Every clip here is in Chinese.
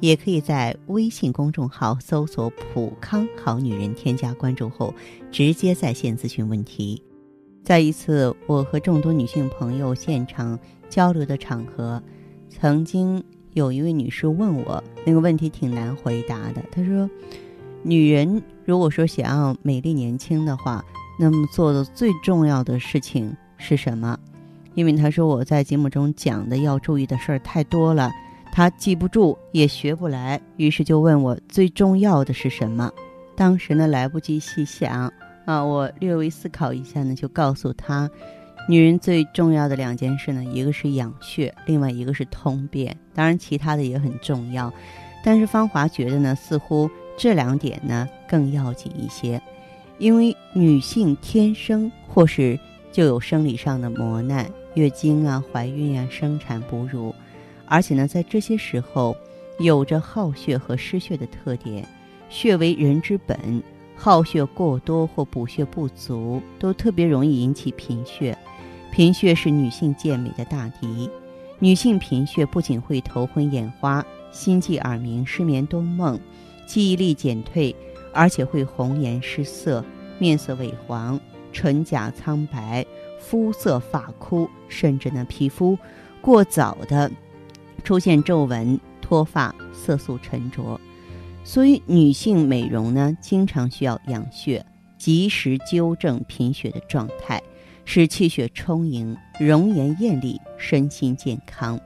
也可以在微信公众号搜索普康好女人，添加关注后直接在线咨询问题。在一次我和众多女性朋友现场交流的场合，曾经有一位女士问我那个问题挺难回答的，她说女人如果说想要美丽年轻的话，那么做的最重要的事情是什么？因为她说我在节目中讲的要注意的事儿太多了，他记不住也学不来，于是就问我最重要的是什么。当时呢来不及细想啊，我略微思考一下呢，就告诉他，女人最重要的两件事呢，一个是养血，另外一个是通便，当然其他的也很重要，但是芳华觉得呢，似乎这两点呢更要紧一些，因为女性天生或是就有生理上的磨难，月经啊、怀孕啊、生产、哺乳，而且呢在这些时候有着耗血和失血的特点。血为人之本，耗血过多或补血不足都特别容易引起贫血，贫血是女性健美的大敌。女性贫血不仅会头昏眼花、心悸耳鸣、失眠多梦、记忆力减退，而且会红颜失色、面色萎黄、唇甲苍白、肤色发枯，甚至呢皮肤过早的出现皱纹、脱发、色素沉着。所以女性美容呢经常需要养血，及时纠正贫血的状态，使气血充盈，容颜艳丽，身心健康。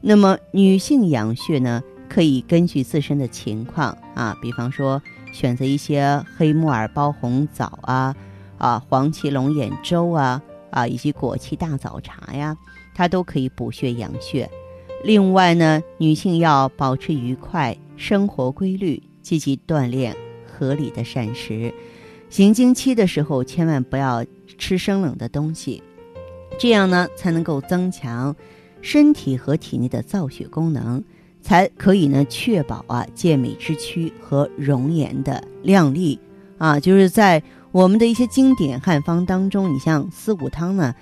那么女性养血呢，可以根据自身的情况啊，比方说选择一些黑木耳包红枣啊黄芪龙眼粥啊以及果芪大枣茶呀，它都可以补血养血。另外呢，女性要保持愉快生活规律，积极锻炼，合理的膳食。行经期的时候千万不要吃生冷的东西，这样呢才能够增强身体和体内的造血功能，才可以呢确保健美之躯和容颜的靓丽啊。就是在我们的一些经典汉方当中，你像四物汤呢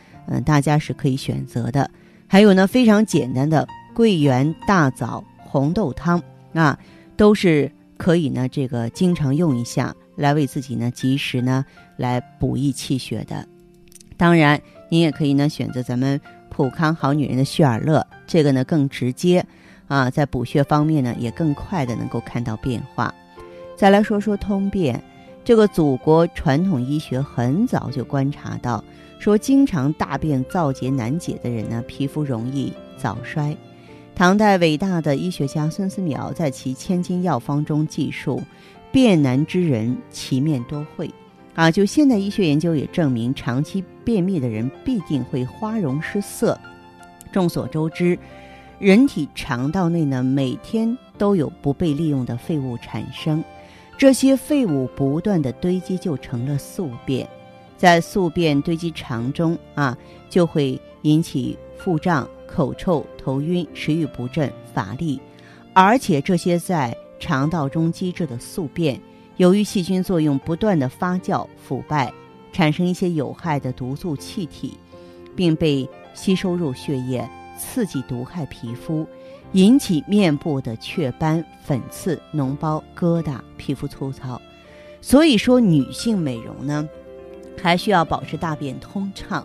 大家是可以选择的，还有呢非常简单的桂圆、大枣、红豆汤啊，都是可以呢经常用一下，来为自己呢及时呢来补益气血的。当然您也可以呢选择咱们普康好女人的血尔乐，这个呢更直接啊，在补血方面呢也更快的能够看到变化。再来说说通便，这个祖国传统医学很早就观察到，说经常大便燥结难解的人呢，皮肤容易早衰。唐代伟大的医学家孙思邈在其《千金药方》中记述，便难之人其面多秽啊。就现代医学研究也证明，长期便秘的人必定会花容失色。众所周知，人体肠道内呢每天都有不被利用的废物产生，这些废物不断的堆积就成了宿便，在宿便堆积肠中就会引起腹胀、口臭、头晕、食欲不振、乏力。而且这些在肠道中积滞的宿便，由于细菌作用不断的发酵腐败，产生一些有害的毒素气体，并被吸收入血液，刺激毒害皮肤，引起面部的雀斑、粉刺、脓包、疙瘩、皮肤粗糙。所以说女性美容呢还需要保持大便通畅，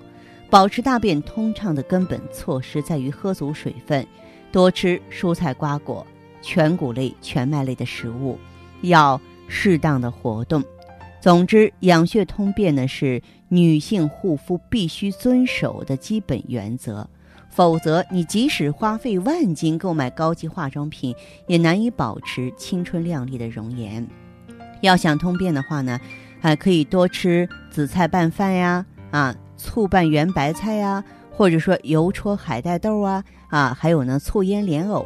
保持大便通畅的根本措施在于喝足水分，多吃蔬菜瓜果、全谷类、全麦类的食物，要适当的活动。总之养血通便呢是女性护肤必须遵守的基本原则，否则你即使花费万金购买高级化妆品，也难以保持青春靓丽的容颜。要想通便的话呢还可以多吃紫菜拌饭呀醋拌圆白菜呀，或者说油戳海带豆还有呢醋腌莲藕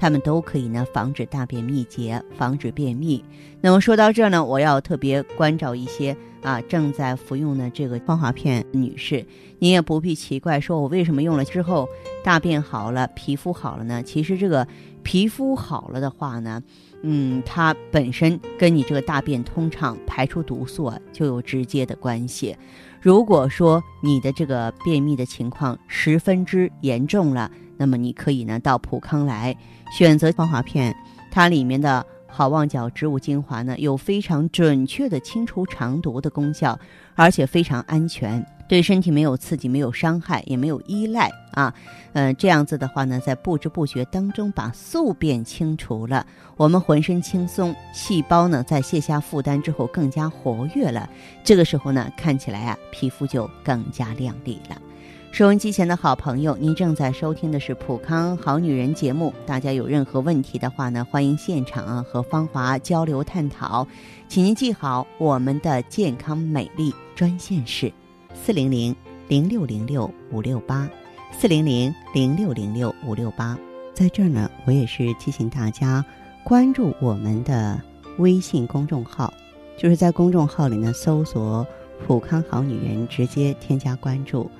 它们都可以呢防止大便秘结，防止便秘。那么说到这呢，我要特别关照一些正在服用的这个芳华片女士，您也不必奇怪说我为什么用了之后大便好了，皮肤好了呢？其实这个皮肤好了的话呢，它本身跟你这个大便通畅、排出毒素就有直接的关系。如果说你的这个便秘的情况十分之严重了，那么你可以呢到普康来选择芳华片，它里面的好望角植物精华呢有非常准确的清除肠毒的功效，而且非常安全，对身体没有刺激，没有伤害，也没有依赖这样子的话呢，在不知不觉当中把宿便清除了，我们浑身轻松，细胞呢在卸下负担之后更加活跃了，这个时候呢看起来皮肤就更加亮丽了。收音机前的好朋友，您正在收听的是普康好女人节目，大家有任何问题的话呢，欢迎现场和芳华交流探讨，请您记好我们的健康美丽专线是400-0606-568，400-0606-568。在这儿呢，我也是提醒大家关注我们的微信公众号，就是在公众号里呢搜索普康好女人，直接添加关注，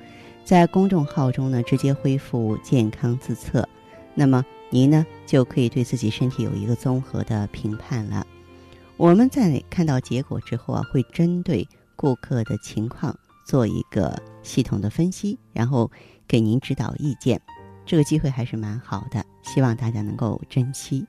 在公众号中呢直接恢复健康自测，那么您呢就可以对自己身体有一个综合的评判了。我们在看到结果之后会针对顾客的情况做一个系统的分析，然后给您指导意见，这个机会还是蛮好的，希望大家能够珍惜。